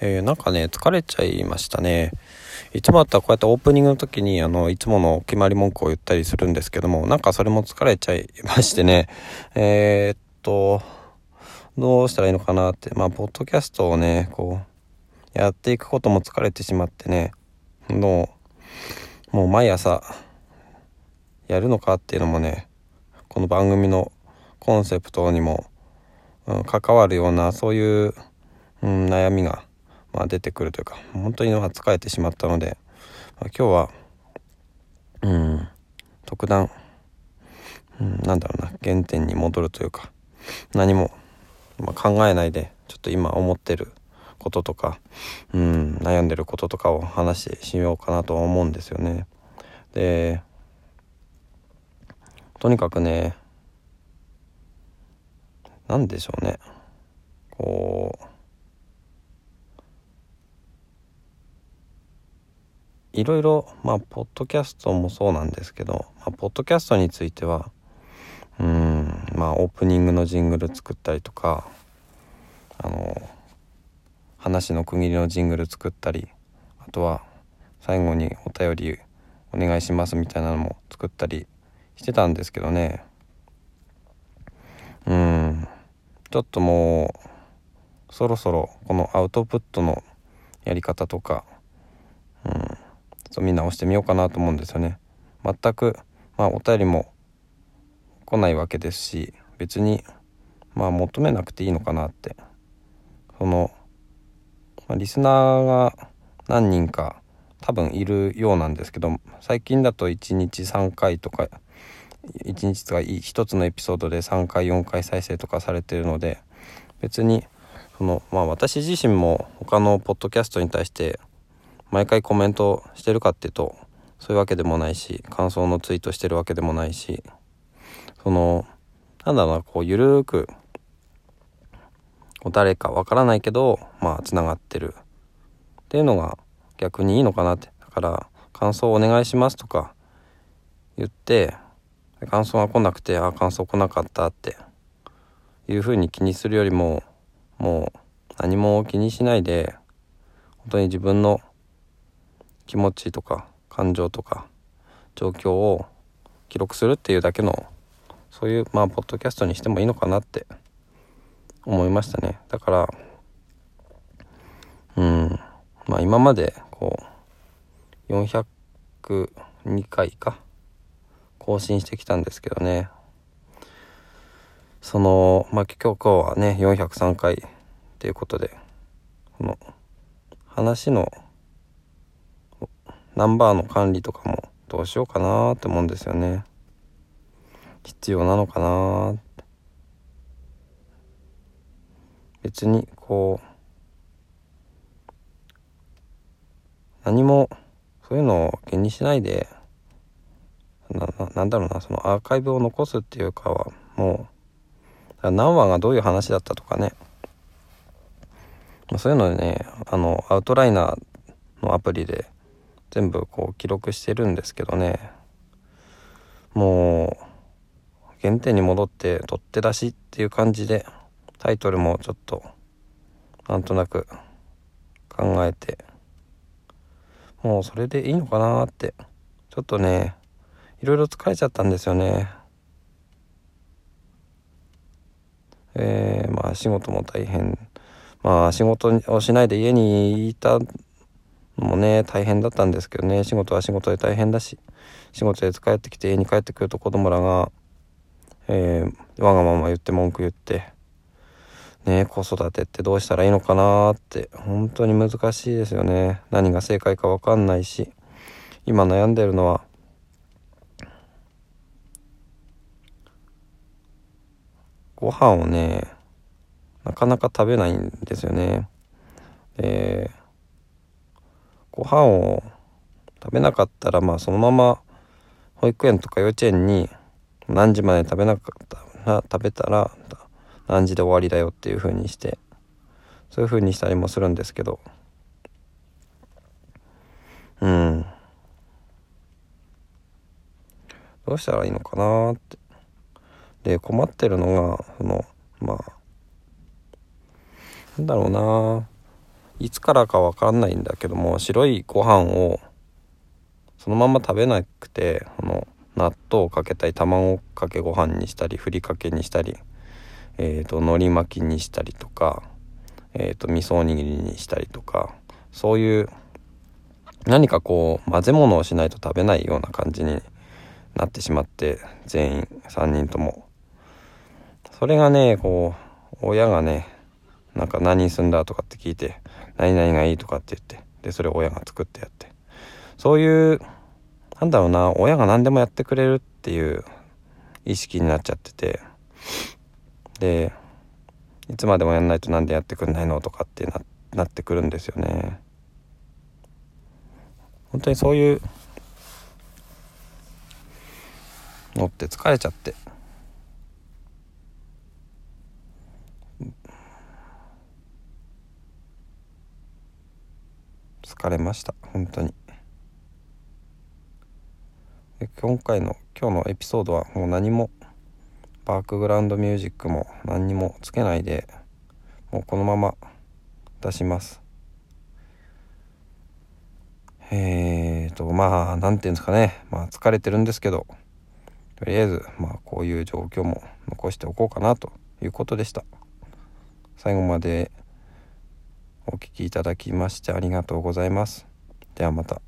なんかね疲れちゃいましたね。いつもだったらこうやってオープニングの時にいつもの決まり文句を言ったりするんですけども、なんかそれも疲れちゃいましてね、どうしたらいいのかなって、ポッドキャストをねこうやっていくことも疲れてしまってね、もう毎朝やるのかっていうのもね、この番組のコンセプトにも関わるようなそういう、悩みが、出てくるというか、本当に疲れてしまったので、今日は、特段、原点に戻るというか、何も、考えないでちょっと今思ってることとか、悩んでることとかを話しようかなと思うんですよね。で、とにかくね、なんでしょうね、こういろいろポッドキャストもそうなんですけど、ポッドキャストについてはオープニングのジングル作ったりとか、話の区切りのジングル作ったり、あとは最後にお便りお願いしますみたいなのも作ったりしてたんですけどね、ちょっともうそろそろこのアウトプットのやり方とか、見直してみようかなと思うんですよね。全く、お便りも来ないわけですし、別に求めなくていいのかなって、その、リスナーが何人か多分いるようなんですけど、最近だと1日3回とか1日とか1つのエピソードで3回4回再生とかされているので、別にその、私自身も他のポッドキャストに対して毎回コメントしてるかっていうとそういうわけでもないし、感想のツイートしてるわけでもないし、そのこうゆるく誰かわからないけどつながってるっていうのが逆にいいのかなって。だから感想お願いしますとか言って感想が来なくて、感想来なかったっていう風に気にするよりも、もう何も気にしないで、本当に自分の気持ちとか感情とか状況を記録するっていうだけの、そういうポッドキャストにしてもいいのかなって思いましたね。だから今までこう402回か更新してきたんですけどね、その今日はね403回っていうことで、この話のナンバーの管理とかもどうしようかなって思うんですよね。必要なのかなって。別にこう何もそういうのを気にしないで、そのアーカイブを残すっていうかは、もう何話がどういう話だったとかね、そういうのでね、アウトライナーのアプリで全部こう記録してるんですけどね、もう原点に戻って取って出しっていう感じで、タイトルもちょっとなんとなく考えて、もうそれでいいのかなって。ちょっとねいろいろ疲れちゃったんですよね。仕事も大変、仕事をしないで家にいたのもね大変だったんですけどね、仕事は仕事で大変だし、仕事で帰ってきて家に帰ってくると子供らが、わがまま言って文句言ってね、子育てってどうしたらいいのかなって本当に難しいですよね。何が正解か分かんないし、今悩んでるのはご飯をねなかなか食べないんですよね。で、ご飯を食べなかったらそのまま保育園とか幼稚園に何時まで食べたら何時で終わりだよっていう風にして、そういう風にしたりもするんですけど、どうしたらいいのかなって。で、困ってるのがそのいつからかわかんないんだけども、白いご飯をそのまま食べなくて、この納豆をかけたり卵かけご飯にしたりふりかけにしたり、海苔巻きにしたりとか、味噌おにぎりにしたりとか、そういう何かこう混ぜ物をしないと食べないような感じになってしまって、全員3人ともそれがね、こう親がね、なんか何すんだとかって聞いて、何々がいいとかって言って、でそれを親が作ってやって、そういうなんだろうな、親が何でもやってくれるっていう意識になっちゃってて、でいつまでもやんないとなんでやってくんないのとかって なってくるんですよね。本当にそういうのって疲れちゃって、疲れました本当に。今日のエピソードはもう何もバックグラウンドミュージックも何にもつけないで、もうこのまま出します。まあなんていうんですかね、まあ疲れてるんですけど、とりあえずまあこういう状況も残しておこうかなということでした。最後までお聞きいただきましてありがとうございます。ではまた。